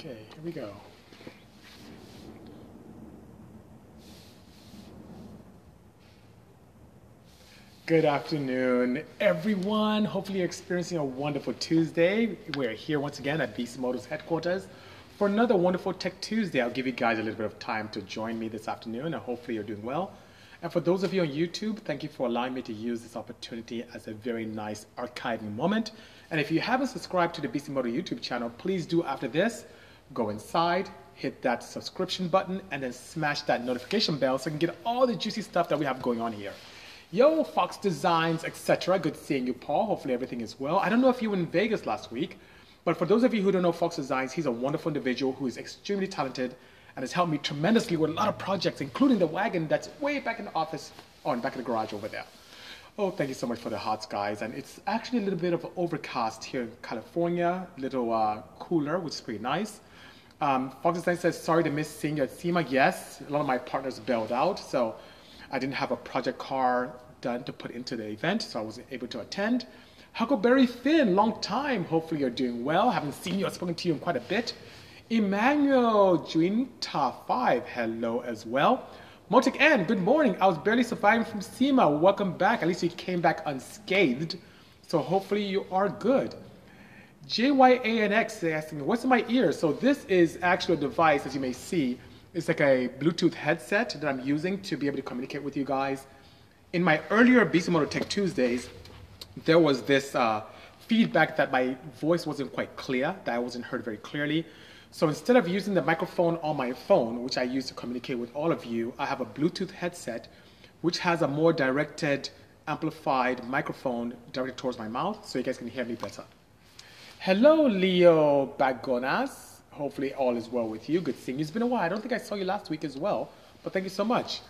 Okay, here we go. Good afternoon, everyone. Hopefully you're experiencing a wonderful Tuesday. We're here once again at BC Motors headquarters for another wonderful Tech Tuesday. I'll give you guys a little bit of time to join me this afternoon, and hopefully you're doing well. And for those of you on YouTube, thank you for allowing me to use this opportunity as a very nice archiving moment. And if you haven't subscribed to the BC Motor YouTube channel, please do after this. Go inside, hit that subscription button, and then smash that notification bell so you can get all the juicy stuff that we have going on here. Yo, Fox Designs, etc. Good seeing you, Paul. Hopefully everything is well. I don't know if you were in Vegas last week, but for those of you who don't know Fox Designs, he's a wonderful individual who is extremely talented and has helped me tremendously with a lot of projects, including the wagon that's way back in the office, back in the garage over there. Oh, thank you so much for the hearts, guys. And it's actually a little bit of overcast here in California, a little cooler, which is pretty nice. Fox Designs says, sorry to miss seeing you at SEMA. Yes, a lot of my partners bailed out, so I didn't have a project car done to put into the event, so I wasn't able to attend. Huckleberry Finn, long time. Hopefully you're doing well. Haven't seen you or spoken to you in quite a bit. Emmanuel Juinta 5, hello as well. Motek N, good morning. I was barely surviving from SEMA. Welcome back. At least you came back unscathed, so hopefully you are good. JYANX asking, what's in my ear? So this is actually a device, as you may see. It's like a Bluetooth headset that I'm using to be able to communicate with you guys. In my earlier Bisimoto Tech Tuesdays, there was this feedback that my voice wasn't quite clear, that I wasn't heard very clearly. So instead of using the microphone on my phone, which I use to communicate with all of you, I have a Bluetooth headset, which has a more directed, amplified microphone directed towards my mouth, so you guys can hear me better. Hello, Leo Bagonas. Hopefully all is well with you. Good seeing you. It's been a while. I don't think I saw you last week as well, but thank you so much.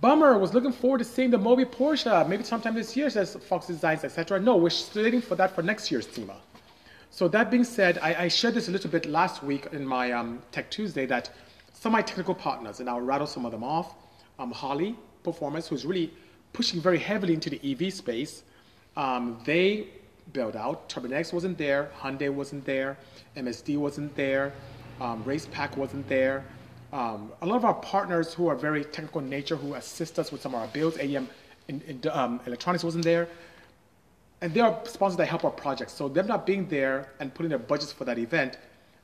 Bummer, was looking forward to seeing the Moby Porsche. Maybe sometime this year, says Fox Designs, etc. No, we're slating for that for next year's SEMA. So that being said, I shared this a little bit last week in my Tech Tuesday that some of my technical partners, and I'll rattle some of them off, Harley Performance, who's really pushing very heavily into the EV space, they bailed out. Turbinex wasn't there, Hyundai wasn't there, MSD wasn't there, Racepak wasn't there. A lot of our partners who are very technical in nature, who assist us with some of our builds, AEM Electronics wasn't there. And they are sponsors that help our projects. So them not being there and putting their budgets for that event,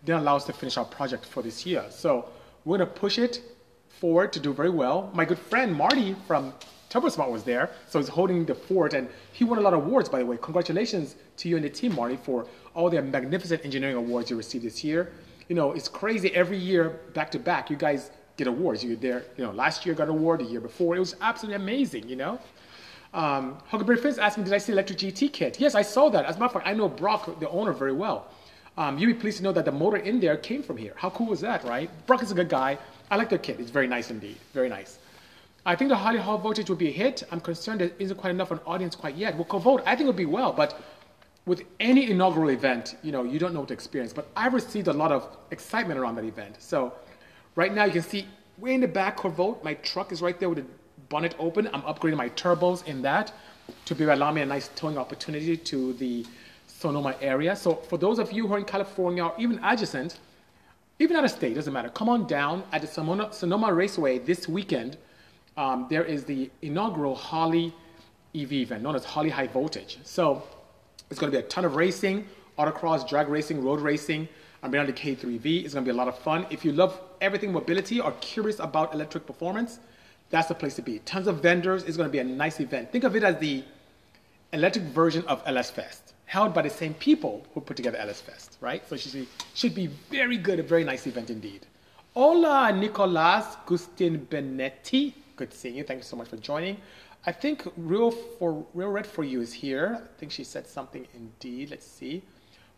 then allows us to finish our project for this year. So we're going to push it forward to do very well. My good friend Marty from TurboSmart was there, so he's holding the fort, and he won a lot of awards, by the way. Congratulations to you and the team, Marty, for all the magnificent engineering awards you received this year. You know, it's crazy, every year, back to back, you guys get awards. You were there, you know, last year got an award, the year before. It was absolutely amazing, you know? Huckleberry Finn's asking, did I see electric GT kit? Yes, I saw that. As a matter of fact, I know Brock, the owner, very well. You'll be pleased to know that the motor in there came from here. How cool was that, right? Brock is a good guy. I like their kit. It's very nice indeed. Very nice. I think the Holley High Voltage will be a hit. I'm concerned there isn't quite enough of an audience quite yet. Well, Corvolt, I think it'll be well, but with any inaugural event, you know, you don't know what to experience. But I've received a lot of excitement around that event. So right now you can see way in the back Corvolt. My truck is right there with the bonnet open. I'm upgrading my turbos in that to be allowing me a nice towing opportunity to the Sonoma area. So for those of you who are in California or even adjacent, even out of state, doesn't matter. Come on down at the Sonoma Raceway this weekend. There is the inaugural Harley EV event, known as Holley High Voltage. So it's going to be a ton of racing, autocross, drag racing, road racing. I'm beyond the K3V. It's going to be a lot of fun. If you love everything mobility or curious about electric performance, that's the place to be. Tons of vendors. It's going to be a nice event. Think of it as the electric version of LS Fest, held by the same people who put together LS Fest, right? So it should be very good, a very nice event indeed. Hola, Nicolas Gustin Benetti. Good seeing you. Thank you so much for joining. I think Real Red For You is here. I think she said something indeed. Let's see.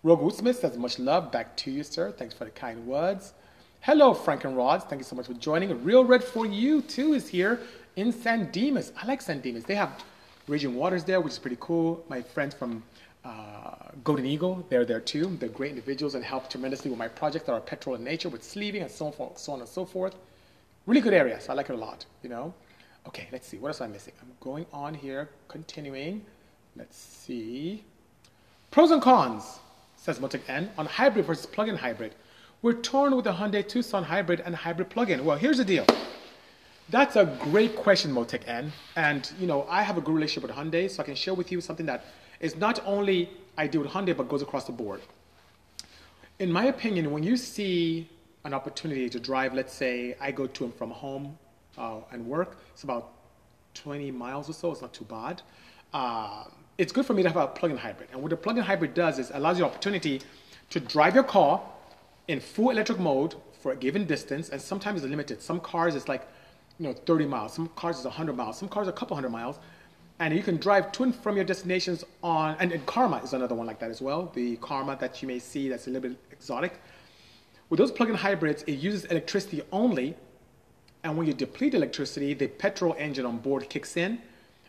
Rogue Smith says, much love. Back to you, sir. Thanks for the kind words. Hello, Frankenrods. Thank you so much for joining. Real Red For You, too, is here in San Dimas. I like San Dimas. They have Raging Waters there, which is pretty cool. My friends from Golden Eagle, they're there, too. They're great individuals and help tremendously with my projects that are petrol in nature, with sleeving and so on and so forth. Really good area, so I like it a lot, you know. Okay, let's see. What else am I missing? I'm going on here, continuing. Let's see. Pros and cons, says Motek N, on hybrid versus plug-in hybrid. We're torn with the Hyundai Tucson Hybrid and Hybrid Plug-in. Well, here's the deal. That's a great question, Motek N. And, you know, I have a good relationship with Hyundai, so I can share with you something that is not only I do with Hyundai, but goes across the board. In my opinion, when you see an opportunity to drive, let's say I go to and from home and work, it's about 20 miles or so, it's not too bad. It's good for me to have a plug-in hybrid. And what the plug-in hybrid does is allows you the opportunity to drive your car in full electric mode for a given distance, and sometimes it's limited. Some cars it's like, you know, 30 miles, some cars it's 100 miles, some cars a couple hundred miles, and you can drive to and from your destinations on, and Karma is another one like that as well, the Karma that you may see that's a little bit exotic. With those plug-in hybrids, it uses electricity only, and when you deplete electricity, the petrol engine on board kicks in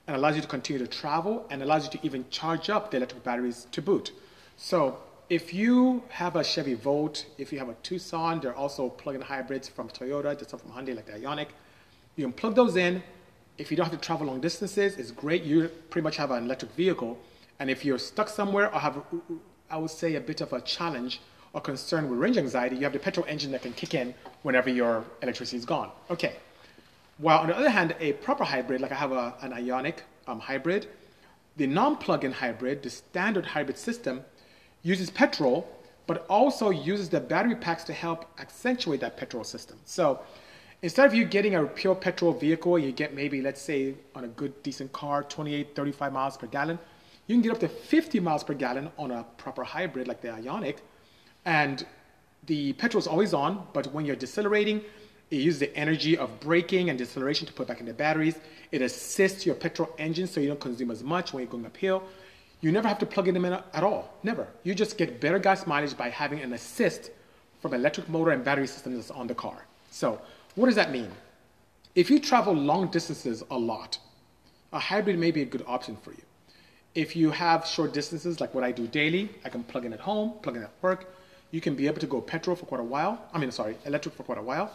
and allows you to continue to travel and allows you to even charge up the electric batteries to boot. So, if you have a Chevy Volt, if you have a Tucson, there are also plug-in hybrids from Toyota, there's some from Hyundai like the Ioniq. You can plug those in. If you don't have to travel long distances, it's great. You pretty much have an electric vehicle. And if you're stuck somewhere or have, I would say, a bit of a challenge or concern with range anxiety, you have the petrol engine that can kick in whenever your electricity is gone. Okay. While on the other hand, a proper hybrid, like I have an Ioniq hybrid, the non-plug-in hybrid, the standard hybrid system, uses petrol, but also uses the battery packs to help accentuate that petrol system. So instead of you getting a pure petrol vehicle, you get maybe, let's say, on a good, decent car, 28, 35 miles per gallon. You can get up to 50 miles per gallon on a proper hybrid like the Ioniq. And the petrol is always on, but when you're decelerating, it uses the energy of braking and deceleration to put back in the batteries. It assists your petrol engine so you don't consume as much when you're going uphill. You never have to plug in them in at all, never. You just get better gas mileage by having an assist from electric motor and battery system that's on the car. So what does that mean? If you travel long distances a lot, a hybrid may be a good option for you. If you have short distances like what I do daily, I can plug in at home, plug in at work. You can be able to go petrol for quite a while. electric for quite a while.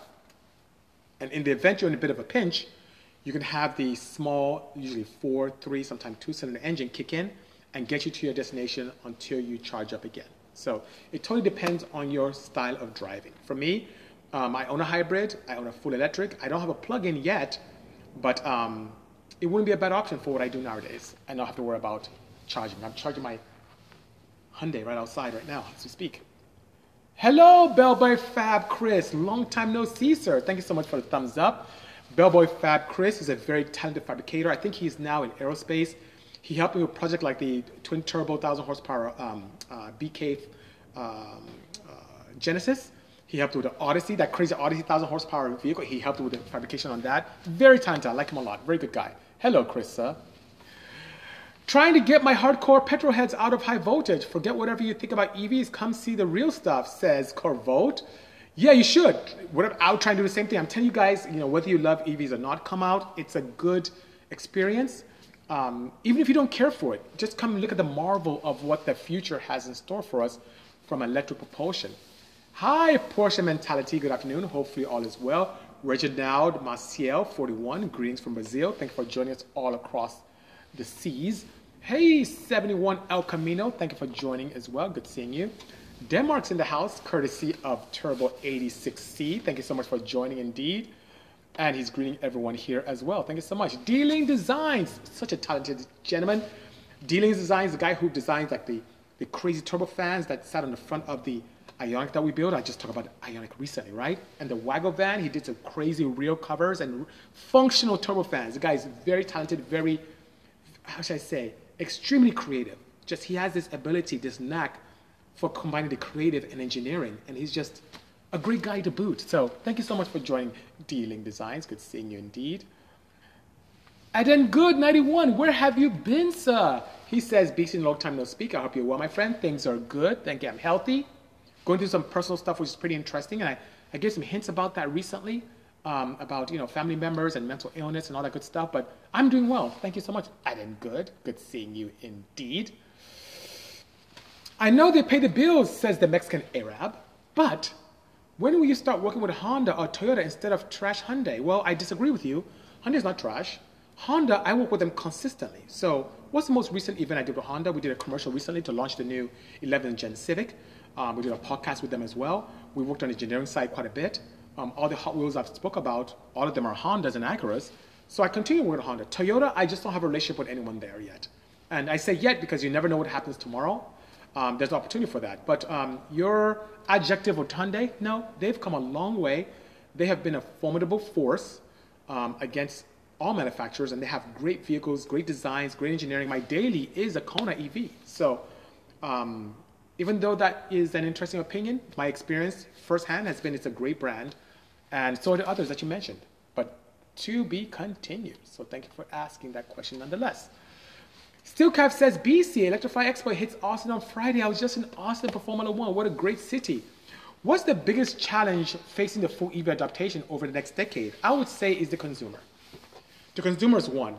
And in the event you're in a bit of a pinch, you can have the small, usually 4, 3, sometimes 2-cylinder engine kick in and get you to your destination until you charge up again. So it totally depends on your style of driving. For me, I own a hybrid, I own a full electric. I don't have a plug-in yet, but it wouldn't be a bad option for what I do nowadays. I don't have to worry about charging. I'm charging my Hyundai right outside right now as we speak. Hello, Bellboy Fab Chris. Long time no see, sir. Thank you so much for the thumbs up. Bellboy Fab Chris is a very talented fabricator. I think he's now in aerospace. He helped me with a project like the twin turbo 1,000 horsepower BK Genesis. He helped with the Odyssey, that crazy Odyssey 1,000 horsepower vehicle. He helped with the fabrication on that. Very talented. I like him a lot. Very good guy. Hello, Chris, sir. Trying to get my hardcore petrol heads out of high voltage. Forget whatever you think about EVs. Come see the real stuff, says Corvolt. Yeah, you should. I'll try and do the same thing. I'm telling you guys, you know, whether you love EVs or not, come out. It's a good experience. Even if you don't care for it, just come and look at the marvel of what the future has in store for us from electric propulsion. Hi, Porsche Mentality. Good afternoon. Hopefully all is well. Reginald Maciel, 41. Greetings from Brazil. Thank you for joining us all across the seas. Hey, 71 El Camino. Thank you for joining as well. Good seeing you. Denmark's in the house, courtesy of Turbo 86C. Thank you so much for joining indeed. And he's greeting everyone here as well. Thank you so much. D-Ling Designs, such a talented gentleman. D-Ling Designs, the guy who designs like the crazy turbofans that sat on the front of the Ioniq that we built. I just talked about the Ioniq recently, right? And the Waggle van, he did some crazy real covers and functional turbofans. The guy is very talented, very, how should I say, extremely creative. Just he has this ability, this knack for combining the creative and engineering. And he's just a great guy to boot. So thank you so much for joining D-Ling Designs. Good seeing you indeed. And then Good 91, where have you been, sir? He says, BC, long time no speak. I hope you're well, my friend. Things are good. Thank you. I'm healthy. Going through some personal stuff, which is pretty interesting. And I gave some hints about that recently, about, you know, family members and mental illness and all that good stuff. But I'm doing well. Thank you so much. And then Good. Good seeing you indeed. I know they pay the bills, says the Mexican Arab, but when will you start working with Honda or Toyota instead of trash Hyundai? Well, I disagree with you. Hyundai's not trash. Honda, I work with them consistently. So what's the most recent event I did with Honda? We did a commercial recently to launch the new 11th Gen Civic. We did a podcast with them as well. We worked on the engineering side quite a bit. All the Hot Wheels I've spoke about, all of them are Hondas and Acuras. So I continue working on Honda. Toyota, I just don't have a relationship with anyone there yet. And I say yet because you never know what happens tomorrow. There's an opportunity for that. But your adjective with Hyundai, no, they've come a long way. They have been a formidable force against all manufacturers, and they have great vehicles, great designs, great engineering. My daily is a Kona EV. So even though that is an interesting opinion, my experience firsthand has been it's a great brand, and so are the others that you mentioned. But to be continued. So thank you for asking that question nonetheless. Steelcalf says, BC Electrify Expo hits Austin on Friday. I was just in Austin for Formula One. What a great city. What's the biggest challenge facing the full EV adaptation over the next decade? I would say is the consumer. The consumer is one.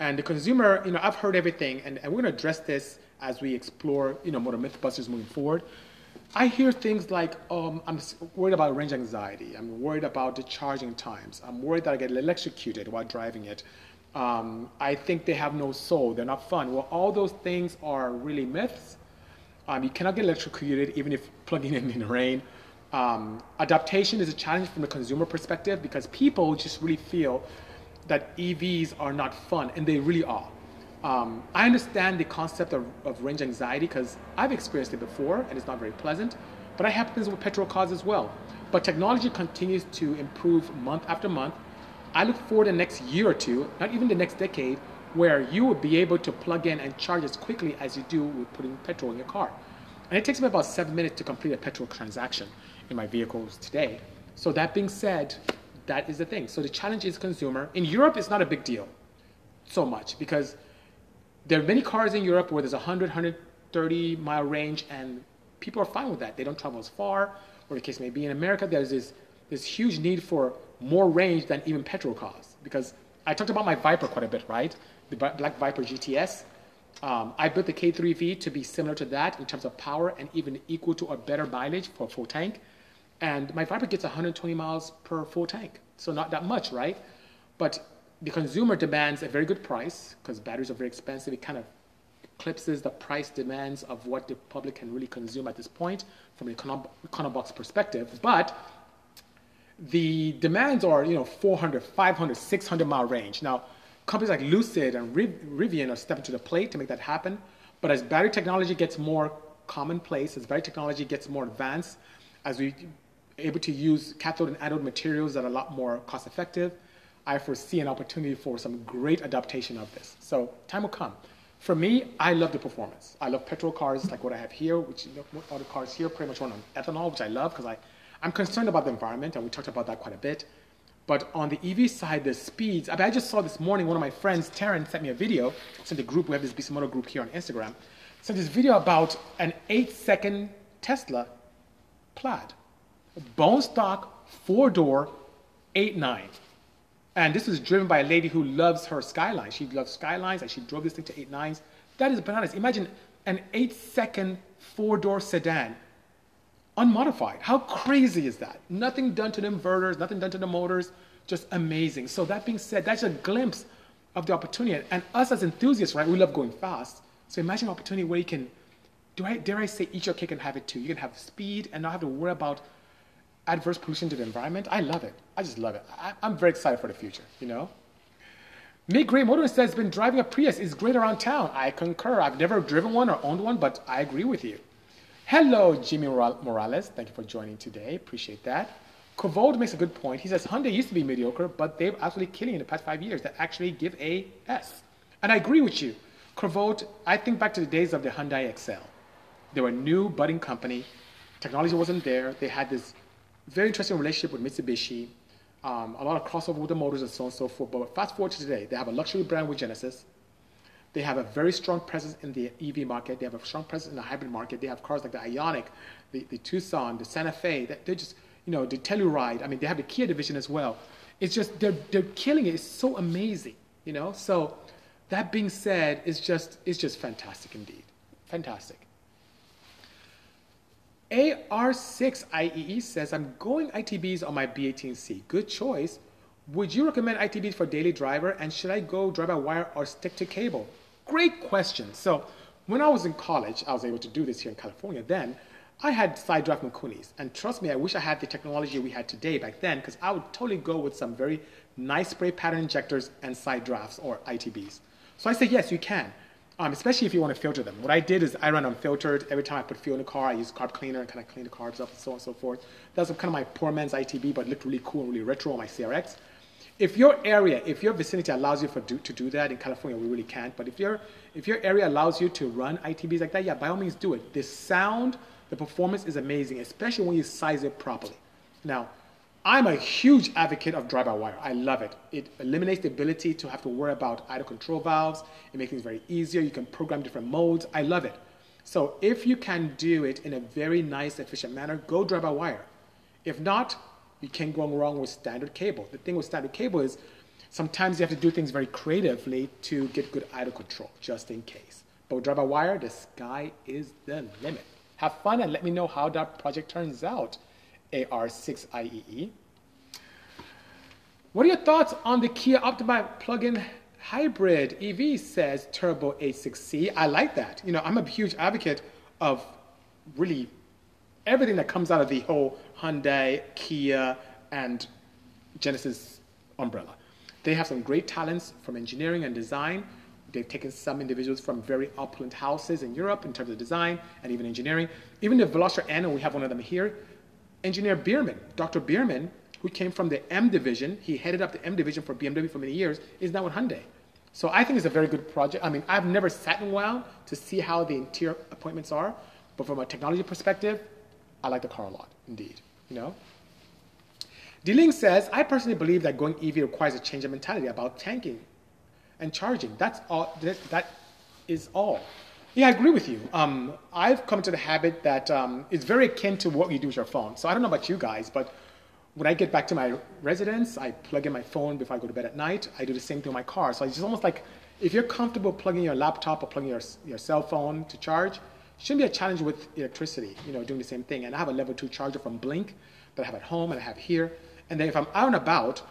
And the consumer, you know, I've heard everything, and we're going to address this as we explore, you know, Motor Mythbusters moving forward. I hear things like, I'm worried about range anxiety. I'm worried about the charging times. I'm worried that I get electrocuted while driving it. I think they have no soul. They're not fun. Well, all those things are really myths. You cannot get electrocuted even if plugging in the rain. Adaptation is a challenge from the consumer perspective because people just really feel that EVs are not fun, and they really are. I understand the concept of range anxiety because I've experienced it before, and it's not very pleasant. But it happens with petrol cars as well. But technology continues to improve month after month. I look forward to the next year or two, not even the next decade, where you will be able to plug in and charge as quickly as you do with putting petrol in your car. And it takes me about 7 minutes to complete a petrol transaction in my vehicles today. So that being said, that is the thing. So the challenge is consumer. In Europe, it's not a big deal so much because there are many cars in Europe where there's 100, 130 mile range, and people are fine with that. They don't travel as far, or the case may be. In America, there's this huge need for more range than even petrol cars. Because I talked about my Viper quite a bit, right? The Black Viper GTS. I built the K3V to be similar to that in terms of power and even equal to or better mileage for a full tank. And my Viper gets 120 miles per full tank. So not that much, right? But the consumer demands a very good price because batteries are very expensive. It kind of eclipses the price demands of what the public can really consume at this point from an econobox perspective. But the demands are, you know, 400, 500, 600 mile range. Now, companies like Lucid and Rivian are stepping to the plate to make that happen. But as battery technology gets more commonplace, as battery technology gets more advanced, as we're able to use cathode and anode materials that are a lot more cost effective, I foresee an opportunity for some great adaptation of this. So time will come. For me, I love the performance. I love petrol cars like what I have here, which, you know, all the cars here pretty much run on ethanol, which I love because I'm concerned about the environment, and we talked about that quite a bit. But on the EV side, the speeds, I mean, I just saw this morning, one of my friends, Taryn, sent me a video. Sent the group, we have this Bisimoto group here on Instagram. Sent this video about an 8-second Tesla Plaid. Bone stock, 4-door, 8.9. And this was driven by a lady who loves her Skyline. She loves Skylines, and she drove this thing to 8.9s. That is bananas. Imagine an 8-second 4-door sedan. Unmodified. How crazy is that? Nothing done to the inverters, nothing done to the motors, just amazing. So that being said, that's a glimpse of the opportunity. And us as enthusiasts, right, we love going fast. So imagine an opportunity where you can, dare I say, eat your cake and have it too. You can have speed and not have to worry about adverse pollution to the environment. I love it. I just love it. I'm very excited for the future, you know? Nick Gray Motorist says, been driving a Prius is great around town. I concur. I've never driven one or owned one, but I agree with you. Hello, Jimmy Morales. Thank you for joining today. Appreciate that. Corvolt makes a good point. He says, Hyundai used to be mediocre, but they've actually killing in the past 5 years that actually give a S. And I agree with you. Corvolt, I think back to the days of the Hyundai XL. They were a new budding company. Technology wasn't there. They had this very interesting relationship with Mitsubishi. A lot of crossover with the motors and so on and so forth. But fast forward to today, they have a luxury brand with Genesis. They have a very strong presence in the EV market. They have a strong presence in the hybrid market. They have cars like the Ioniq, the Tucson, the Santa Fe. They're just, you know, the Telluride. I mean, they have the Kia division as well. It's just, they're killing it. It's so amazing, you know? So that being said, it's just fantastic indeed. Fantastic. AR6IEE says, I'm going ITBs on my B18C. Good choice. Would you recommend ITBs for daily driver? And should I go drive-by-wire or stick to cable? Great question. So when I was in college, I was able to do this here in California then. I had side drive Makunis, and trust me, I wish I had the technology we had today back then, because I would totally go with some very nice spray pattern injectors and side drafts or ITBs. So I said, yes, you can, especially if you want to filter them. What I did is I ran unfiltered. Every time I put fuel in the car, I used carb cleaner and kind of clean the carbs up and so on and so forth. That's kind of my poor man's ITB, but looked really cool and really retro on my CRX. If your area, if your vicinity allows you to do that, in California we really can't, but if your area allows you to run ITBs like that, yeah, by all means do it. The sound, the performance is amazing, especially when you size it properly. Now, I'm a huge advocate of drive-by-wire. I love it. It eliminates the ability to have to worry about idle control valves. It makes things very easier. You can program different modes. I love it. So if you can do it in a very nice, efficient manner, go drive-by-wire. If not, you can't go wrong with standard cable. The thing with standard cable is sometimes you have to do things very creatively to get good idle control, just in case. But with drive-by-wire, the sky is the limit. Have fun and let me know how that project turns out, AR6IEE. What are your thoughts on the Kia Optima plug-in hybrid EV, says Turbo 86C? I like that. You know, I'm a huge advocate of really everything that comes out of the whole Hyundai, Kia, and Genesis umbrella. They have some great talents from engineering and design. They've taken some individuals from very opulent houses in Europe in terms of design and even engineering. Even the Veloster N, and we have one of them here, engineer Biermann, Dr. Biermann, who came from the M division, he headed up the M division for BMW for many years, is now with Hyundai. So I think it's a very good project. I mean, I've never sat in WOW to see how the interior appointments are, but from a technology perspective, I like the car a lot, indeed, you know? D-Ling says, I personally believe that going EV requires a change of mentality about tanking and charging. That's all, that is all. Yeah, I agree with you. I've come to the habit that it's very akin to what you do with your phone. So I don't know about you guys, but when I get back to my residence, I plug in my phone before I go to bed at night. I do the same thing with my car. So it's just almost like if you're comfortable plugging your laptop or plugging your cell phone to charge, shouldn't be a challenge with electricity, you know, doing the same thing. And I have a level 2 charger from Blink that I have at home and I have here. And then if I'm out and about,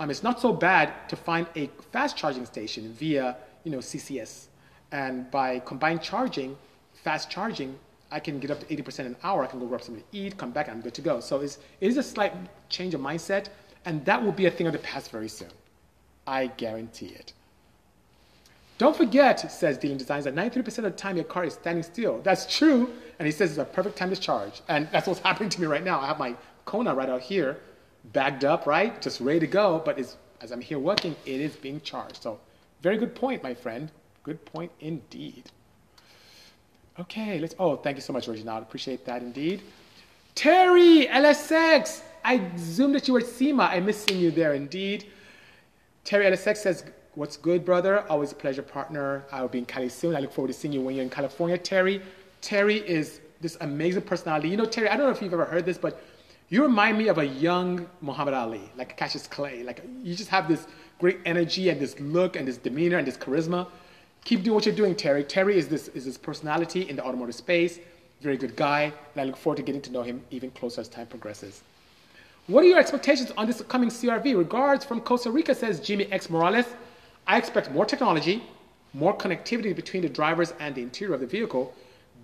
it's not so bad to find a fast charging station via, you know, CCS. And by combined charging, fast charging, I can get up to 80% an hour. I can go grab something to eat, come back, and I'm good to go. So it is a slight change of mindset, and that will be a thing of the past very soon. I guarantee it. Don't forget, says D-Ling Designs, that 93% of the time your car is standing still. That's true, and he says it's a perfect time to charge. And that's what's happening to me right now. I have my Kona right out here, bagged up, right? Just ready to go, but as I'm here working, it is being charged. So very good point, my friend. Good point indeed. Okay, let's, oh, thank you so much, Reginald. Appreciate that indeed. Terry LSX, I zoomed at you at SEMA. I miss seeing you there indeed. Terry LSX says, what's good, brother? Always a pleasure, partner. I'll be in Cali soon. I look forward to seeing you when you're in California, Terry. Terry is this amazing personality. You know, Terry, I don't know if you've ever heard this, but you remind me of a young Muhammad Ali, like Cassius Clay. Like, you just have this great energy and this look and this demeanor and this charisma. Keep doing what you're doing, Terry. Terry is this personality in the automotive space, very good guy, and I look forward to getting to know him even closer as time progresses. What are your expectations on this coming CRV? Regards from Costa Rica, says Jimmy X Morales. I expect more technology, more connectivity between the drivers and the interior of the vehicle,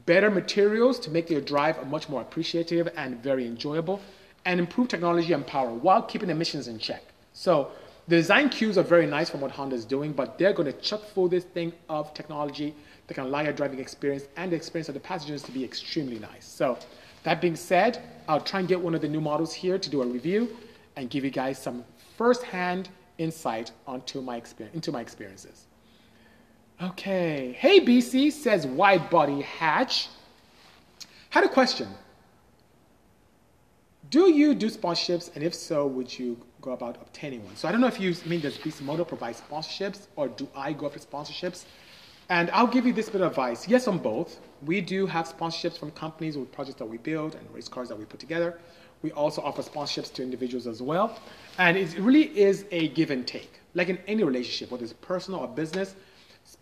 better materials to make your drive much more appreciative and very enjoyable, and improved technology and power while keeping emissions in check. So, the design cues are very nice from what Honda is doing, but they're going to chuck full this thing of technology that can allow your driving experience and the experience of the passengers to be extremely nice. So that being said, I'll try and get one of the new models here to do a review and give you guys some first-hand insight into my experiences. Okay. Hey, BC, says wide body hatch. Had a question. Do you do sponsorships, and if so, would you go about obtaining one? So I don't know if you mean does Bisimoto provide sponsorships, or do I go for sponsorships? And I'll give you this bit of advice. Yes, on both. We do have sponsorships from companies with projects that we build and race cars that we put together. We also offer sponsorships to individuals as well. And it really is a give and take. Like in any relationship, whether it's personal or business,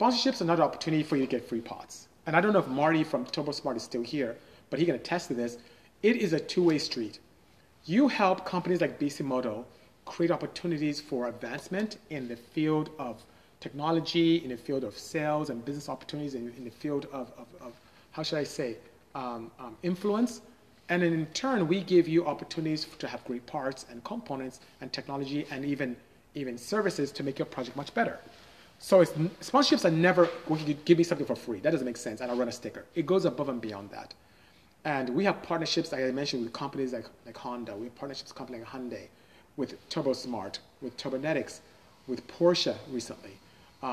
sponsorships are another opportunity for you to get free pots. And I don't know if Marty from TurboSmart is still here, but he can attest to this. It is a two-way street. You help companies like Bisimoto create opportunities for advancement in the field of technology, in the field of sales and business opportunities, in the field of how should I say, influence. And in turn, we give you opportunities to have great parts and components and technology and even services to make your project much better. So it's, sponsorships are never, well, you give me something for free. That doesn't make sense, and I'll run a sticker. It goes above and beyond that. And we have partnerships, like I mentioned, with companies like Honda. We have partnerships with companies like Hyundai, with TurboSmart, with Turbinex, with Porsche recently,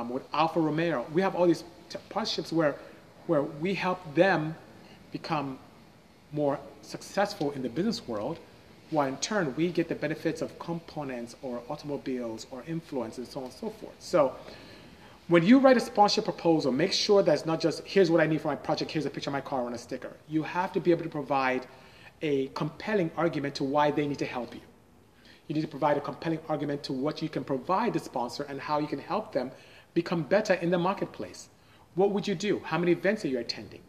with Alfa Romeo. We have all these partnerships where we help them become more successful in the business world, while in turn we get the benefits of components or automobiles or influence and so on and so forth. So when you write a sponsorship proposal, make sure that it's not just, here's what I need for my project, here's a picture of my car on a sticker. You have to be able to provide a compelling argument to why they need to help you. You need to provide a compelling argument to what you can provide the sponsor and how you can help them become better in the marketplace. What would you do? How many events are you attending?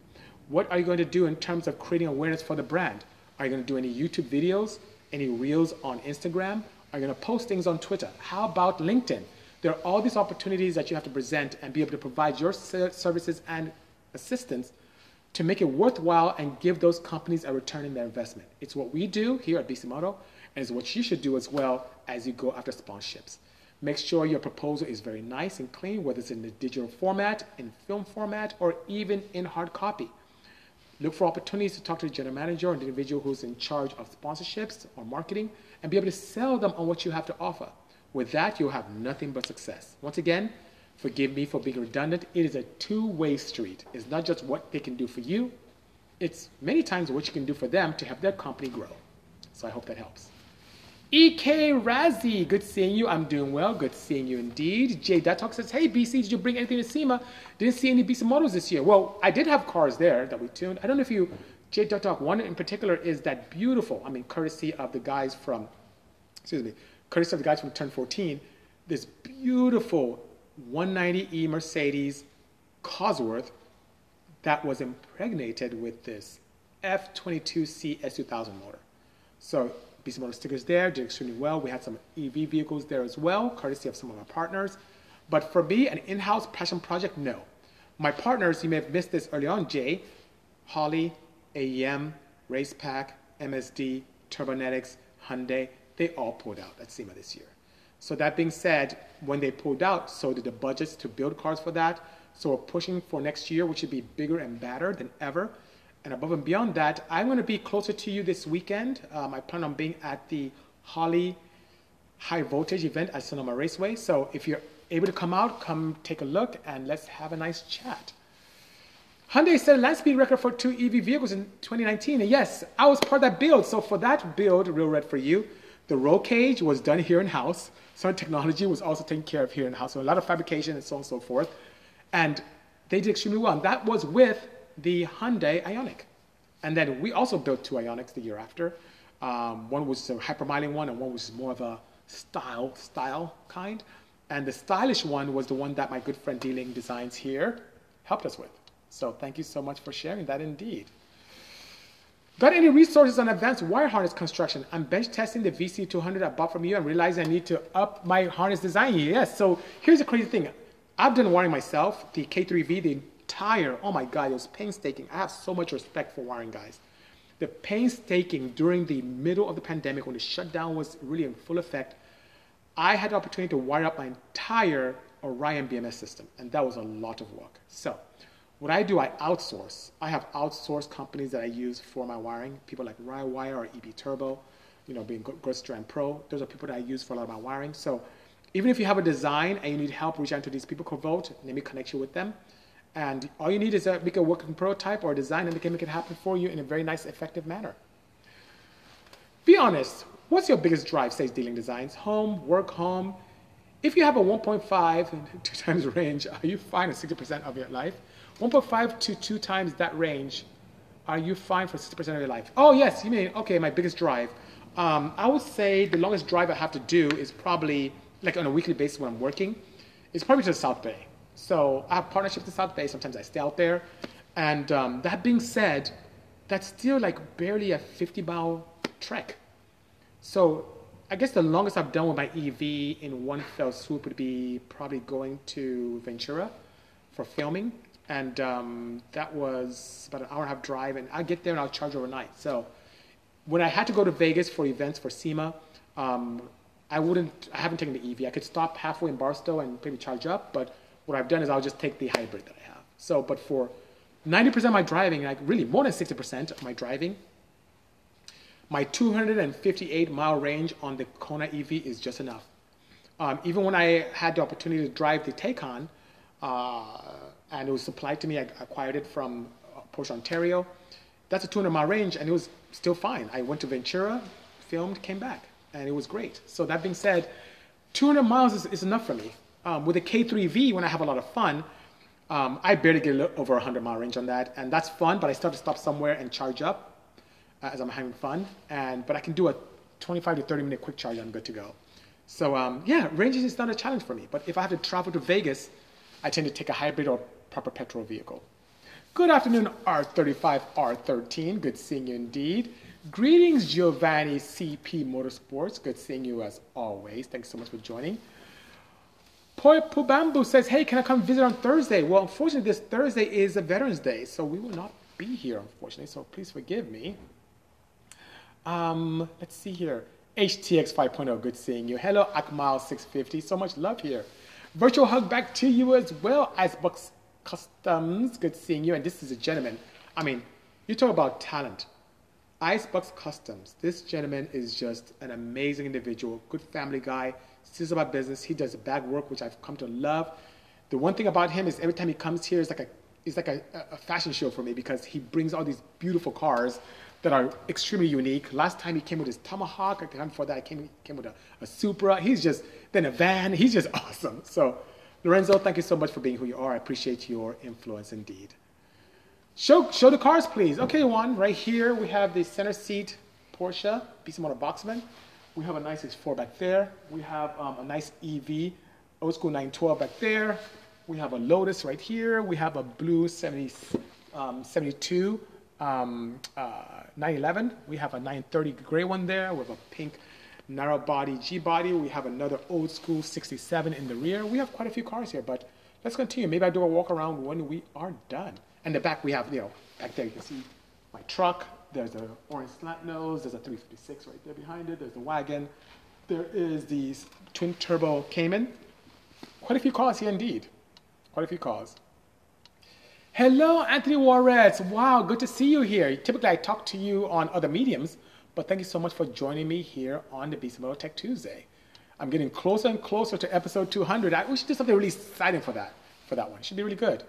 What are you going to do in terms of creating awareness for the brand? Are you going to do any YouTube videos, any reels on Instagram? Are you going to post things on Twitter? How about LinkedIn? There are all these opportunities that you have to present and be able to provide your services and assistance to make it worthwhile and give those companies a return in their investment. It's what we do here at Bisimoto, and it's what you should do as well as you go after sponsorships. Make sure your proposal is very nice and clean, whether it's in the digital format, in film format, or even in hard copy. Look for opportunities to talk to the general manager or the individual who's in charge of sponsorships or marketing and be able to sell them on what you have to offer. With that, you'll have nothing but success. Once again, forgive me for being redundant. It is a two-way street. It's not just what they can do for you. It's many times what you can do for them to help their company grow. So I hope that helps. E.K. Razzie, good seeing you. I'm doing well. Good seeing you indeed. Jay Duttock says, hey, BC, did you bring anything to SEMA? Didn't see any BC Motors this year. Well, I did have cars there that we tuned. I don't know if you, Jay Duttock, one in particular is that beautiful, I mean, courtesy of the guys from, Turn 14, this beautiful 190E Mercedes Cosworth that was impregnated with this F22C S2000 motor. So, BC Motor stickers there, did extremely well. We had some EV vehicles there as well, courtesy of some of our partners. But for me, an in-house passion project, no. My partners, you may have missed this early on, Jay, Holley, AEM, Racepak, MSD, Turbinex, Hyundai, they all pulled out at SEMA this year. So that being said, when they pulled out, so did the budgets to build cars for that. So we're pushing for next year, which should be bigger and badder than ever. And above and beyond that, I'm going to be closer to you this weekend. I plan on being at the Holley High Voltage event at Sonoma Raceway. So if you're able to come out, come take a look, and let's have a nice chat. Hyundai set a land speed record for 2 EV vehicles in 2019. And yes, I was part of that build. So for that build, Real Red For You, the roll cage was done here in-house. Some technology was also taken care of here in-house. So a lot of fabrication and so on and so forth. And they did extremely well. And that was with the Hyundai Ioniq. And then we also built 2 Ioniqs the year after. One was a hypermiling one, and one was more of a style kind. And the stylish one was the one that my good friend D-Ling Designs here helped us with. So thank you so much for sharing that indeed. Got any resources on advanced wire harness construction? I'm bench testing the VC200 I bought from you and realized I need to up my harness design. Yes, so here's the crazy thing. I've done wiring myself, the K3V, the entire, oh my God, it was painstaking. I have so much respect for wiring guys. The painstaking during the middle of the pandemic when the shutdown was really in full effect, I had the opportunity to wire up my entire Orion BMS system, and that was a lot of work. So what I do, I outsource. I have outsourced companies that I use for my wiring, people like Rywire or EB Turbo, you know, being Grosstrand Pro. Those are people that I use for a lot of my wiring. So even if you have a design and you need help, reach out to these people, Corvolt, let me connect you with them. And all you need is make a working prototype or design, and they can make it happen for you in a very nice, effective manner. Be honest. What's your biggest drive, says D-Ling Designs? Home, work, home. If you have a 1.5 and 2 times range, are you fine for 60% of your life? 1.5 to 2 times that range, are you fine for 60% of your life? Oh, yes, you mean, okay, my biggest drive. I would say the longest drive I have to do is probably, like on a weekly basis when I'm working, is probably to the South Bay. So I have partnerships in South Bay. Sometimes I stay out there. And that being said, that's still like barely a 50-mile trek. So I guess the longest I've done with my EV in one fell swoop would be probably going to Ventura for filming. And that was about an hour and a half drive. And I'll get there and I'll charge overnight. So when I had to go to Vegas for events for SEMA, I haven't taken the EV. I could stop halfway in Barstow and maybe charge up, but what I've done is I'll just take the hybrid that I have. So, but for 90% of my driving, like really more than 60% of my driving, my 258-mile range on the Kona EV is just enough. Even when I had the opportunity to drive the Taycan, and it was supplied to me, I acquired it from Porsche Ontario. That's a 200-mile range, and it was still fine. I went to Ventura, filmed, came back, and it was great. So that being said, 200 miles is enough for me. With a K3V, when I have a lot of fun, I barely get over 100-mile range on that, and that's fun, but I still have to stop somewhere and charge up as I'm having fun, but I can do a 25 to 30-minute quick charge, I'm good to go. So yeah, range is not a challenge for me, but if I have to travel to Vegas, I tend to take a hybrid or proper petrol vehicle. Good afternoon, R35, R13, good seeing you indeed. Greetings, Giovanni CP Motorsports, good seeing you as always. Thanks so much for joining. Poi Pubambu says, hey, can I come visit on Thursday? Well, unfortunately, this Thursday is a Veterans Day, so we will not be here, unfortunately, so please forgive me. Let's see here. HTX 5.0, good seeing you. Hello, Akmal650, so much love here. Virtual hug back to you as well, Icebox Customs, good seeing you. And this is a gentleman. I mean, you talk about talent. Icebox Customs, this gentleman is just an amazing individual, good family guy, sees about business. He does bag work, which I've come to love. The one thing about him is every time he comes here, it's like a fashion show for me, because he brings all these beautiful cars that are extremely unique. Last time he came with his Tomahawk, the time before that he came with a Supra. He's just, then a van, he's just awesome. So Lorenzo, thank you so much for being who you are. I appreciate your influence indeed. Show the cars, please. Okay, one, right here we have the center seat Porsche, Bisimoto Boxman. We have a nice X4 back there. We have a nice EV, old school 912 back there. We have a Lotus right here. We have a blue 72. 911, we have a 930 gray one there. We have a pink narrow body G-body. We have another old school 67 in the rear. We have quite a few cars here, but let's continue. Maybe I do a walk around when we are done. And the back we have, you know, back there you can see my truck. There's an orange slant nose. There's a 356 right there behind it. There's the wagon. There is the twin turbo Cayman. Quite a few cars here indeed. Quite a few cars. Hello, Anthony Juarez. Wow, good to see you here. Typically, I talk to you on other mediums, but thank you so much for joining me here on the Bisimoto Tech Tuesday. I'm getting closer and closer to episode 200. We should do something really exciting for that one. It should be really good.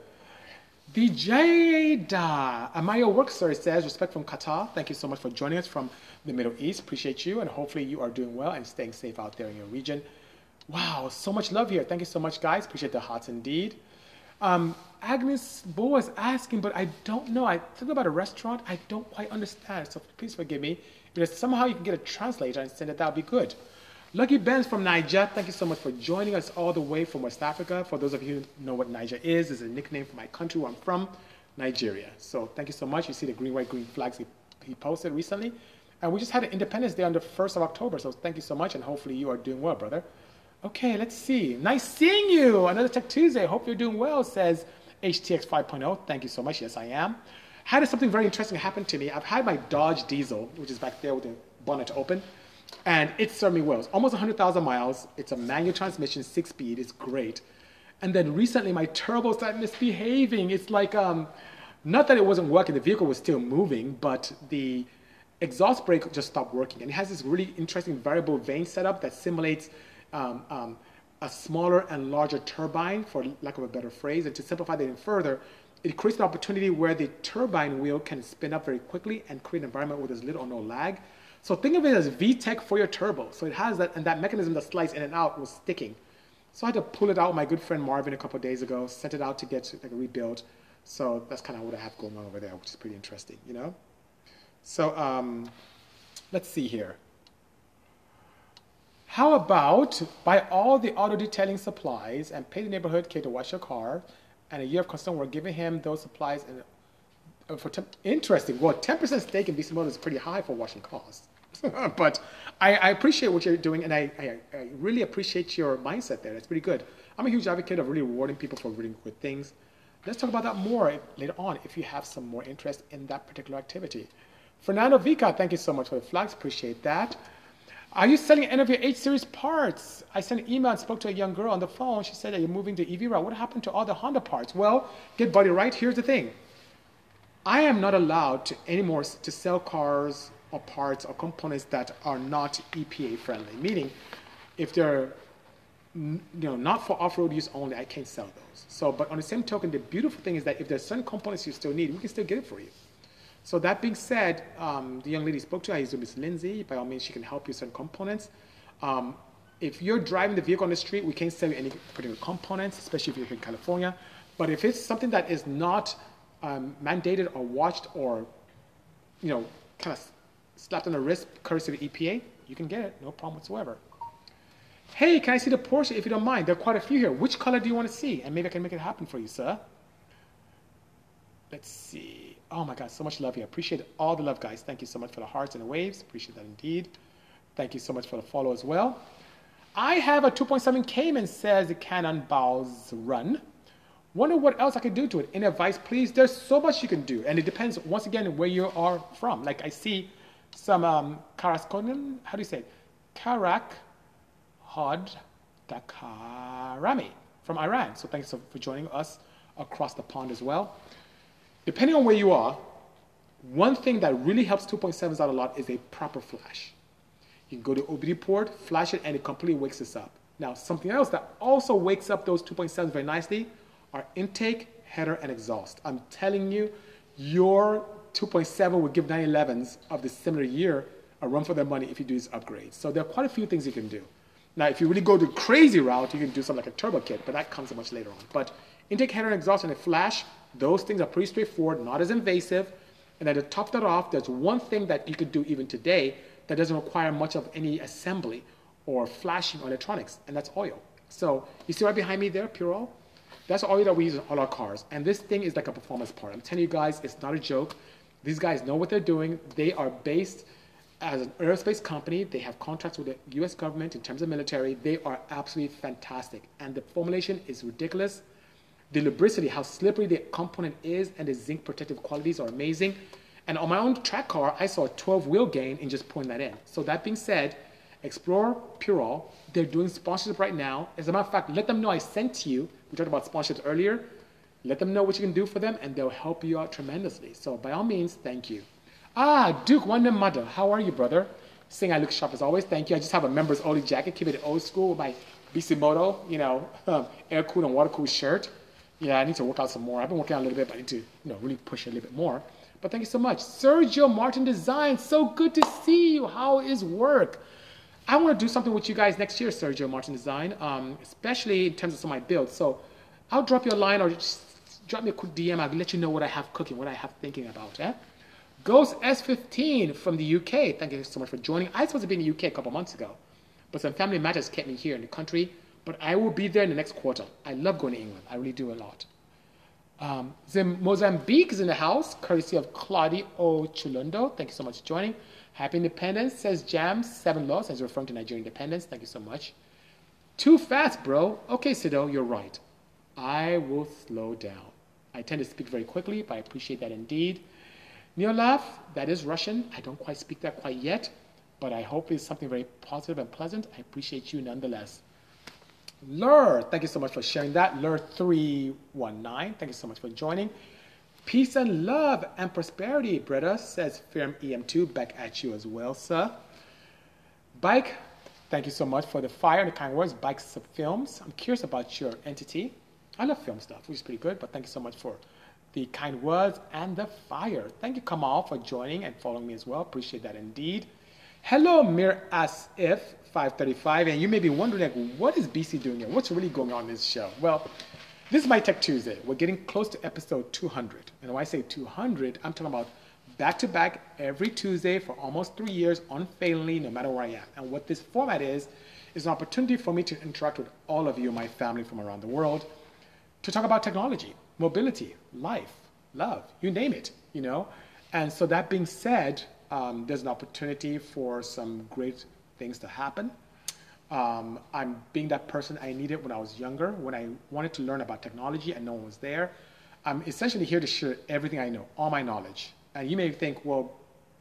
The Jada Amaya Workser says, respect from Qatar. Thank you so much for joining us from the Middle East. Appreciate you, and hopefully you are doing well and staying safe out there in your region. Wow, so much love here. Thank you so much, guys. Appreciate the hearts indeed. Agnes Bo is asking, but I don't know. I think about a restaurant. I don't quite understand, so please forgive me. But if somehow you can get a translator and send it, that would be good. Lucky Benz from Niger, thank you so much for joining us all the way from West Africa. For those of you who know what Niger is, it's a nickname for my country where I'm from, Nigeria. So thank you so much. You see the green, white, green flags he posted recently. And we just had an Independence Day on the 1st of October, so thank you so much, and hopefully you are doing well, brother. Okay, let's see. Nice seeing you. Another Tech Tuesday. Hope you're doing well, says HTX 5.0. Thank you so much. Yes, I am. Had something very interesting happen to me. I've had my Dodge Diesel, which is back there with the bonnet open, and it served me well. It's almost 100,000 miles. It's a manual transmission, 6-speed. It's great. And then recently, my turbo started misbehaving. It's like, not that it wasn't working. The vehicle was still moving, but the exhaust brake just stopped working. And it has this really interesting variable vane setup that simulates a smaller and larger turbine, for lack of a better phrase. And to simplify that even further, it creates an opportunity where the turbine wheel can spin up very quickly and create an environment where there's little or no lag. So think of it as VTEC for your turbo. So it has that, and that mechanism that slides in and out was sticking. So I had to pull it out. My good friend Marvin a couple of days ago sent it out to get like a rebuild. So that's kind of what I have going on over there, which is pretty interesting, you know? So let's see here. How about buy all the auto detailing supplies and pay the neighborhood kid to wash your car, and a year of custom work, giving him those supplies? And for interesting. Well, 10% stake in BC Motors is pretty high for washing cars. But I appreciate what you're doing, and I really appreciate your mindset there. That's pretty good. I'm a huge advocate of really rewarding people for really good things. Let's talk about that more later on if you have some more interest in that particular activity. Fernando Vica, thank you so much for the flags. Appreciate that. Are you selling any of your H-Series parts? I sent an email and spoke to a young girl on the phone. She said that you're moving to EV route. What happened to all the Honda parts? Well, get buddy right. Here's the thing. I am not allowed to anymore to sell cars or parts or components that are not EPA friendly. Meaning, if they're not for off-road use only, I can't sell those. So, but on the same token, the beautiful thing is that if there's certain components you still need, we can still get it for you. So that being said, the young lady spoke to her, his name is Lindsay. By all means, she can help you with certain components. If you're driving the vehicle on the street, we can't sell you any particular components, especially if you're in California. But if it's something that is not mandated or watched or, kind of slapped on the wrist, courtesy of the EPA, you can get it, no problem whatsoever. Hey, can I see the Porsche if you don't mind? There are quite a few here. Which color do you want to see? And maybe I can make it happen for you, sir. Let's see. Oh my God, so much love here. Appreciate all the love, guys. Thank you so much for the hearts and the waves. Appreciate that indeed. Thank you so much for the follow as well. I have a 2.7 Cayman, says the Canon Bows Run. Wonder what else I could do to it. Any advice, please? There's so much you can do. And it depends, once again, where you are from. Like I see some Karakon, how do you say it? Karak Hod Dakarami from Iran. So thanks for joining us across the pond as well. Depending on where you are, one thing that really helps 2.7s out a lot is a proper flash. You can go to OBD port, flash it, and it completely wakes this up. Now, something else that also wakes up those 2.7s very nicely are intake, header, and exhaust. I'm telling you, your 2.7 will give 911s of the similar year a run for their money if you do these upgrades. So there are quite a few things you can do. Now, if you really go the crazy route, you can do something like a turbo kit, but that comes much later on. But intake, header, and exhaust, and a flash, those things are pretty straightforward, not as invasive. And then to top that off, there's one thing that you could do even today that doesn't require much of any assembly or flashing or electronics, and that's oil. So you see right behind me there, Purell? That's oil that we use in all our cars. And this thing is like a performance part. I'm telling you guys, it's not a joke. These guys know what they're doing. They are based as an aerospace company. They have contracts with the U.S. government in terms of military. They are absolutely fantastic. And the formulation is ridiculous. The lubricity, how slippery the component is, and the zinc protective qualities are amazing. And on my own track car, I saw a 12-wheel gain in just pulling that in. So that being said, explore Purell. They're doing sponsorship right now. As a matter of fact, let them know I sent you. We talked about sponsorships earlier. Let them know what you can do for them, and they'll help you out tremendously. So by all means, thank you. Ah, Duke Wonder Mother, how are you, brother? Saying I look sharp as always. Thank you. I just have a members only jacket. Keep it old school with my Bisimoto, air-cooled and water-cooled shirt. Yeah, I need to work out some more. I've been working out a little bit, but I need to, really push a little bit more. But thank you so much. Sergio Martin Design, so good to see you. How is work? I want to do something with you guys next year, Sergio Martin Design, especially in terms of some of my builds. So I'll drop you a line or just drop me a quick DM. I'll let you know what I have cooking, what I have thinking about. Ghost S15 from the UK. Thank you so much for joining. I was supposed to be in the UK a couple months ago, but some family matters kept me here in the country. But I will be there in the next quarter. I love going to England. I really do a lot. Mozambique is in the house, courtesy of Claudio Chulundo. Thank you so much for joining. Happy Independence, says Jam, 7 Laws, as referring to Nigerian independence. Thank you so much. Too fast, bro. Okay, Sido, you're right. I will slow down. I tend to speak very quickly, but I appreciate that indeed. Neolaf, that is Russian. I don't quite speak that quite yet, but I hope it's something very positive and pleasant. I appreciate you nonetheless. Lur, thank you so much for sharing that. Lur319, thank you so much for joining. Peace and love and prosperity, Breda, says Firm EM2. Back at you as well, sir. Bike, thank you so much for the fire and the kind words. Bikes of Films, I'm curious about your entity. I love film stuff, which is pretty good, but thank you so much for the kind words and the fire. Thank you, Kamal, for joining and following me as well. Appreciate that indeed. Hello, Mir As If 535, and you may be wondering, like, what is BC doing here? What's really going on in this show? Well, this is my Tech Tuesday. We're getting close to episode 200. And when I say 200, I'm talking about back-to-back every Tuesday for almost 3 years, unfailingly, no matter where I am. And what this format is an opportunity for me to interact with all of you, my family from around the world, to talk about technology, mobility, life, love, you name it, And so that being said, there's an opportunity for some great things to happen. I'm being that person I needed when I was younger, when I wanted to learn about technology and no one was there. I'm essentially here to share everything I know, all my knowledge. And you may think, well,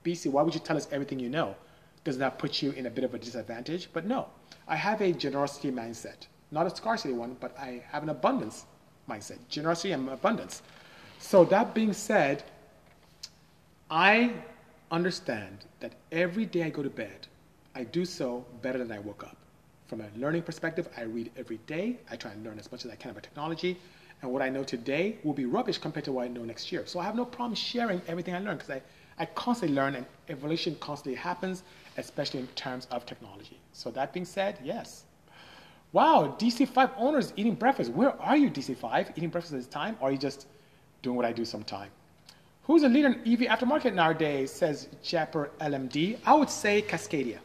BC, why would you tell us everything you know? Does that put you in a bit of a disadvantage? But no, I have a generosity mindset. Not a scarcity one, but I have an abundance mindset. Generosity and abundance. So that being said, I understand that every day I go to bed, I do so better than I woke up. From a learning perspective, I read every day. I try and learn as much as I can about technology. And what I know today will be rubbish compared to what I know next year. So I have no problem sharing everything I learn because I constantly learn and evolution constantly happens, especially in terms of technology. So that being said, yes. Wow, DC5 owners eating breakfast. Where are you, DC5? Eating breakfast at this time? Or are you just doing what I do sometime? Who's a leader in EV aftermarket nowadays, says Japper LMD? I would say Cascadia.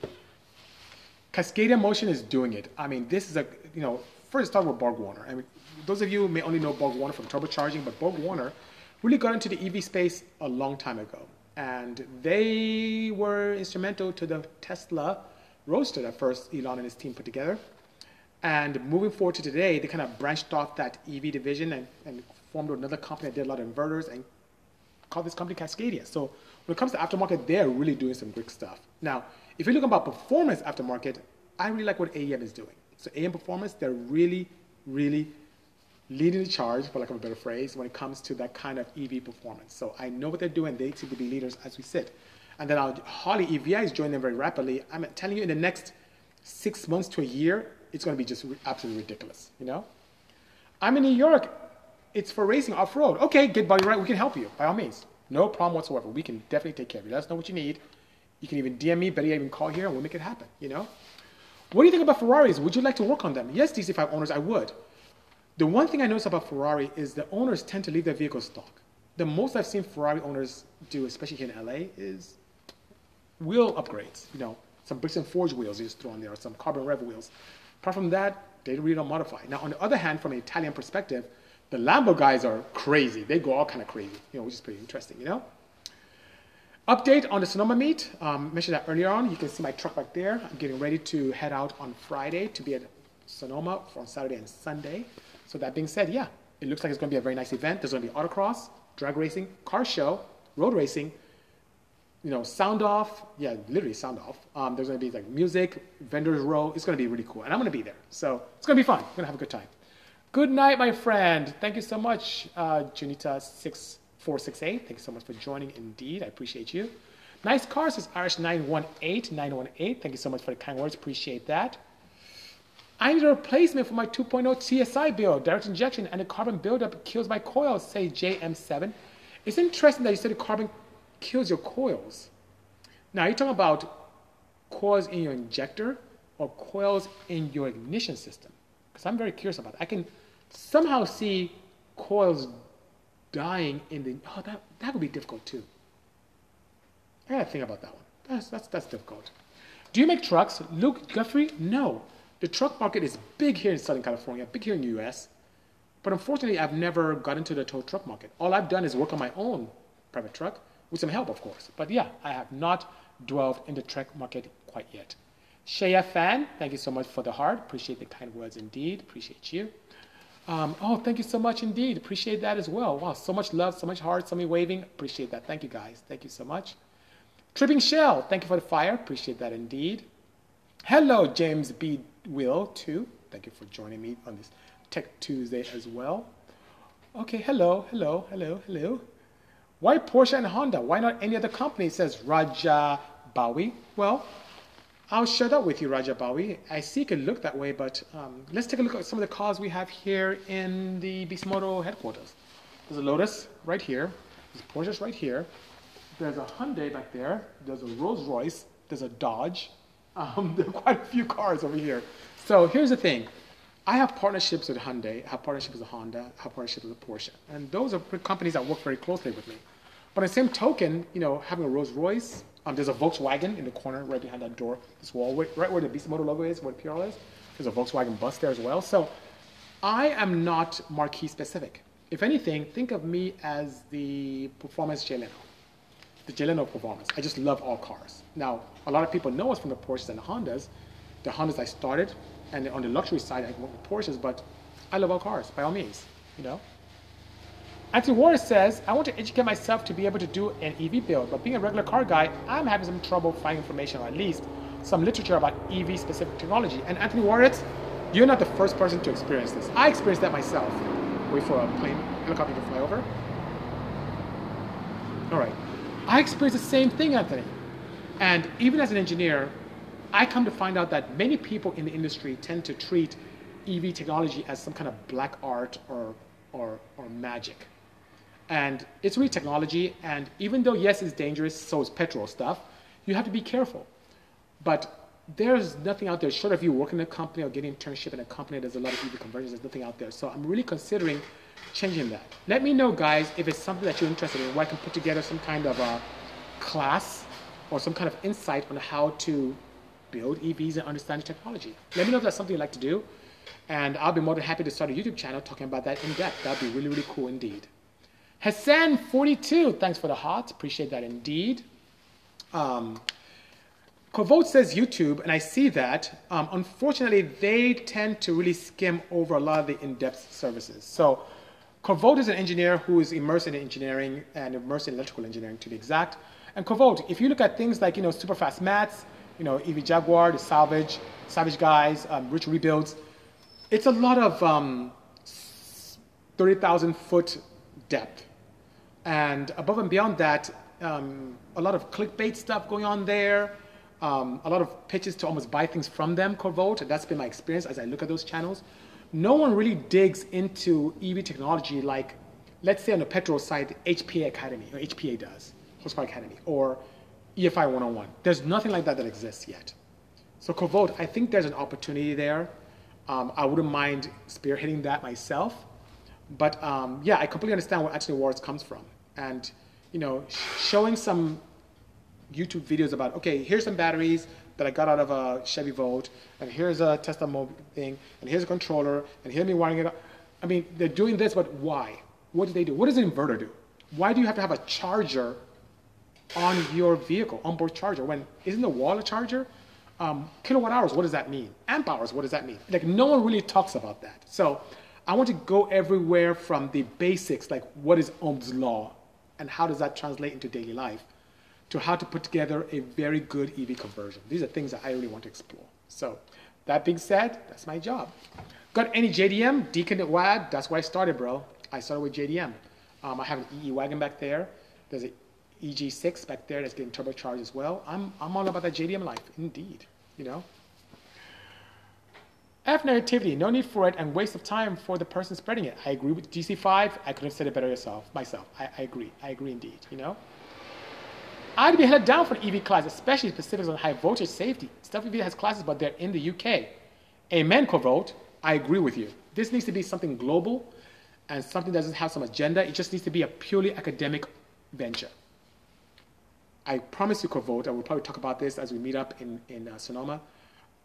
Cascadia Motion is doing it. I mean, this is a, you know, first start with Borg Warner. I mean, those of you who may only know Borg Warner from turbocharging, but Borg Warner really got into the EV space a long time ago. And they were instrumental to the Tesla Roadster that first Elon and his team put together. And moving forward to today, they kind of branched off that EV division and formed another company that did a lot of inverters and called this company Cascadia. So when it comes to aftermarket, they're really doing some great stuff. Now, if you're looking about performance aftermarket, I really like what AEM is doing. So AEM Performance, they're really, really leading the charge, for lack of a better phrase, when it comes to that kind of EV performance. So I know what they're doing. They seem to be leaders as we sit. And then Holley EVI is joining them very rapidly. I'm telling you, in the next 6 months to a year, it's going to be just absolutely ridiculous, you know? I'm in New York. It's for racing off-road. Okay, good buddy, right? We can help you, by all means. No problem whatsoever. We can definitely take care of you. Let us know what you need. You can even DM me, better yet, even call here, and we'll make it happen, you know? What do you think about Ferraris? Would you like to work on them? Yes, DC5 owners, I would. The one thing I notice about Ferrari is the owners tend to leave their vehicles stock. The most I've seen Ferrari owners do, especially here in LA, is wheel upgrades. You know, some bricks and forge wheels you just throw on there, or some carbon rev wheels. Apart from that, they really don't modify. Now, on the other hand, from an Italian perspective, the Lambo guys are crazy. They go all kind of crazy, you know, which is pretty interesting, you know? Update on the Sonoma meet. Mentioned that earlier on. You can see my truck back there. I'm getting ready to head out on Friday to be at Sonoma for Saturday and Sunday. So that being said, yeah, it looks like it's going to be a very nice event. There's going to be autocross, drag racing, car show, road racing, you know, sound off. Yeah, literally sound off. There's going to be like music, vendors row. It's going to be really cool. And I'm going to be there. So it's going to be fun. We're going to have a good time. Good night, my friend. Thank you so much, Junita6468. Thank you so much for joining indeed. I appreciate you. Nice car, says Irish918918. Thank you so much for the kind words. Appreciate that. I need a replacement for my 2.0 TSI build, direct injection, and the carbon buildup kills my coils, say JM7. It's interesting that you said the carbon kills your coils. Now, you're talking about coils in your injector or coils in your ignition system? Because I'm very curious about that. I can somehow see coils dying in the... Oh, that would be difficult, too. I got to think about that one. That's difficult. Do you make trucks? Luke Guthrie? No. The truck market is big here in Southern California, big here in the U.S., but unfortunately, I've never gotten into the tow truck market. All I've done is work on my own private truck, with some help, of course. But yeah, I have not dwelled in the truck market quite yet. Shea Fan, thank you so much for the heart. Appreciate the kind words indeed. Appreciate you. Oh, thank you so much indeed. Appreciate that as well. Wow, so much love, so much heart, so many waving. Appreciate that. Thank you, guys. Thank you so much. Tripping Shell, thank you for the fire. Appreciate that indeed. Hello, James B. Will, too. Thank you for joining me on this Tech Tuesday as well. Okay, hello, hello, hello, hello. Why Porsche and Honda? Why not any other company? Says Raja Bawi. Well, I'll share that with you, Raja Bawi. I see it can look that way, but let's take a look at some of the cars we have here in the Bisimoto headquarters. There's a Lotus right here. There's Porsches right here. There's a Hyundai back there. There's a Rolls Royce. There's a Dodge. There are quite a few cars over here. So here's the thing. I have partnerships with Hyundai, I have partnerships with Honda, I have partnerships with Porsche. And those are companies that work very closely with me. But on the same token, you know, having a Rolls Royce, there's a Volkswagen in the corner right behind that door, this wall, right where the Bisimoto logo is, where the PRL is. There's a Volkswagen bus there as well. So I am not marquee specific. If anything, think of me as the performance J-Leno. The J-Leno performance. I just love all cars. Now, a lot of people know us from the Porsches and the Hondas. The Hondas I started, and on the luxury side, I went with Porsches, but I love all cars, by all means, you know. Auntie Warren says, I want to educate myself to be able to do an EV build, but being a regular car guy, I'm having some trouble finding information, or at least some literature about EV specific technology. And Anthony Warren, you're not the first person to experience this. I experienced that myself. Wait for a plane, helicopter to fly over. All right. I experienced the same thing, Anthony. And even as an engineer, I come to find out that many people in the industry tend to treat EV technology as some kind of black art or magic. And it's really technology, and even though, yes, it's dangerous, so is petrol stuff, you have to be careful. But there's nothing out there, short of you working in a company or getting an internship in a company, there's a lot of EV conversions, there's nothing out there. So I'm really considering changing that. Let me know, guys, if it's something that you're interested in, where I can put together some kind of a class or some kind of insight on how to build EVs and understand the technology. Let me know if that's something you'd like to do, and I'll be more than happy to start a YouTube channel talking about that in depth. That'd be really, really cool indeed. Hassan42, thanks for the heart. Appreciate that indeed. Corvolt says YouTube, and I see that. Unfortunately, they tend to really skim over a lot of the in-depth services. So Corvolt is an engineer who is immersed in engineering and immersed in electrical engineering, to be exact. And Corvolt, if you look at things like, you know, super fast mats, you know, EV Jaguar, the salvage guys, rich rebuilds, it's a lot of 30,000-foot depth, and above and beyond that, a lot of clickbait stuff going on there, a lot of pitches to almost buy things from them, Corvolt. That's been my experience as I look at those channels. No one really digs into EV technology like, let's say on the petrol side, the HPA Academy, or HPA does, Horsepower Academy, or EFI 101. There's nothing like that that exists yet. So Corvolt, I think there's an opportunity there. I wouldn't mind spearheading that myself. But yeah, I completely understand where Anthony Wards comes from. And, you know, showing some YouTube videos about, okay, here's some batteries that I got out of a Chevy Volt, and here's a Tesla mobile thing, and here's a controller, and here's me wiring it up. I mean, they're doing this, but why? What do they do? What does an inverter do? Why do you have to have a charger on your vehicle, onboard charger, when isn't the wall a charger? Kilowatt hours, what does that mean? Amp hours, what does that mean? Like, no one really talks about that. So I want to go everywhere from the basics, like what is Ohm's law and how does that translate into daily life, to how to put together a very good EV conversion. These are things that I really want to explore. So that being said, that's my job. Got any JDM? Deacon at WAD, that's where I started, bro. I started with JDM. I have an EE wagon back there. There's an EG6 back there that's getting turbocharged as well. I'm all about that JDM life, indeed, you know. F negativity, no need for it, and waste of time for the person spreading it. I agree with DC5. I could have said it better myself. I agree. I agree indeed, you know. I'd be held down for the EV class, especially specifics on high voltage safety. Stuff EV has classes, but they're in the UK. Amen, Corvolt. I agree with you. This needs to be something global and something that doesn't have some agenda. It just needs to be a purely academic venture. I promise you, Corvolt, I will probably talk about this as we meet up in Sonoma.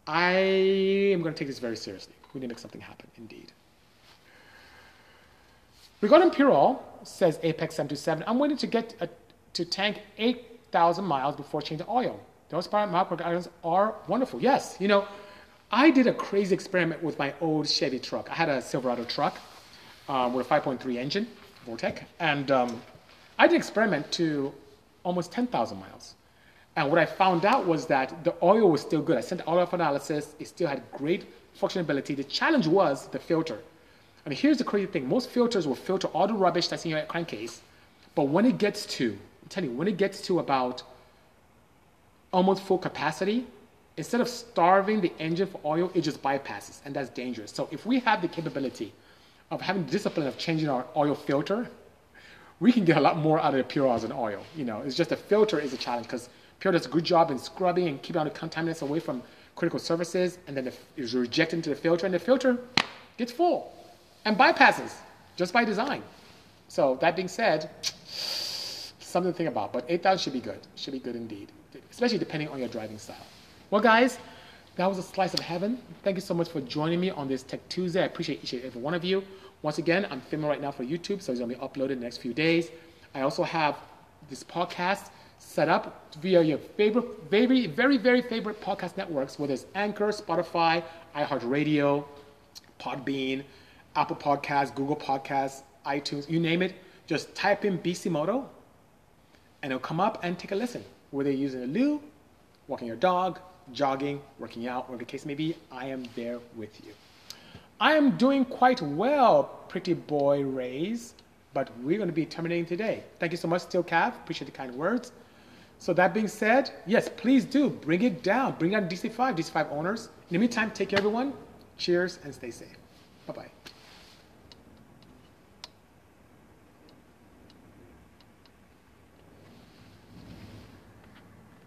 I am going to take this very seriously. We need to make something happen, indeed. Regarding Purol, says Apex 727, I'm waiting to get to tank 8,000 miles before changing the oil. Those power items are wonderful. Yes, you know, I did a crazy experiment with my old Chevy truck. I had a Silverado truck with a 5.3 engine, Vortec, and I did an experiment to almost 10,000 miles. And what I found out was that the oil was still good. I sent oil for analysis. It still had great functionality. The challenge was the filter. I mean, here's the crazy thing. Most filters will filter all the rubbish that's in your crankcase. But when it gets to, I'm telling you, when it gets to about almost full capacity, instead of starving the engine for oil, it just bypasses. And that's dangerous. So if we have the capability of having the discipline of changing our oil filter, we can get a lot more out of the pure oils and oil. You know, it's just the filter is a challenge because Pure does a good job in scrubbing and keeping all the contaminants away from critical surfaces, and then it's rejected into the filter, and the filter gets full and bypasses just by design. So that being said, something to think about. But 8,000 should be good. Should be good indeed, especially depending on your driving style. Well, guys, that was a slice of heaven. Thank you so much for joining me on this Tech Tuesday. I appreciate each and every one of you. Once again, I'm filming right now for YouTube, so it's going to be uploaded in the next few days. I also have this podcast set up via your favorite, very, very, very favorite podcast networks, whether it's Anchor, Spotify, iHeartRadio, Podbean, Apple Podcasts, Google Podcasts, iTunes, you name it. just type in Bisimoto, and it'll come up and take a listen. Whether you're using a loo, walking your dog, jogging, working out, whatever the case may be, I am there with you. I am doing quite well, pretty boy Rays, but we're going to be terminating today. Thank you so much, Steel Cav. Appreciate the kind words. So that being said, yes, please do bring it down. Bring down DC5 owners. In the meantime, take care, everyone. Cheers and stay safe. Bye-bye.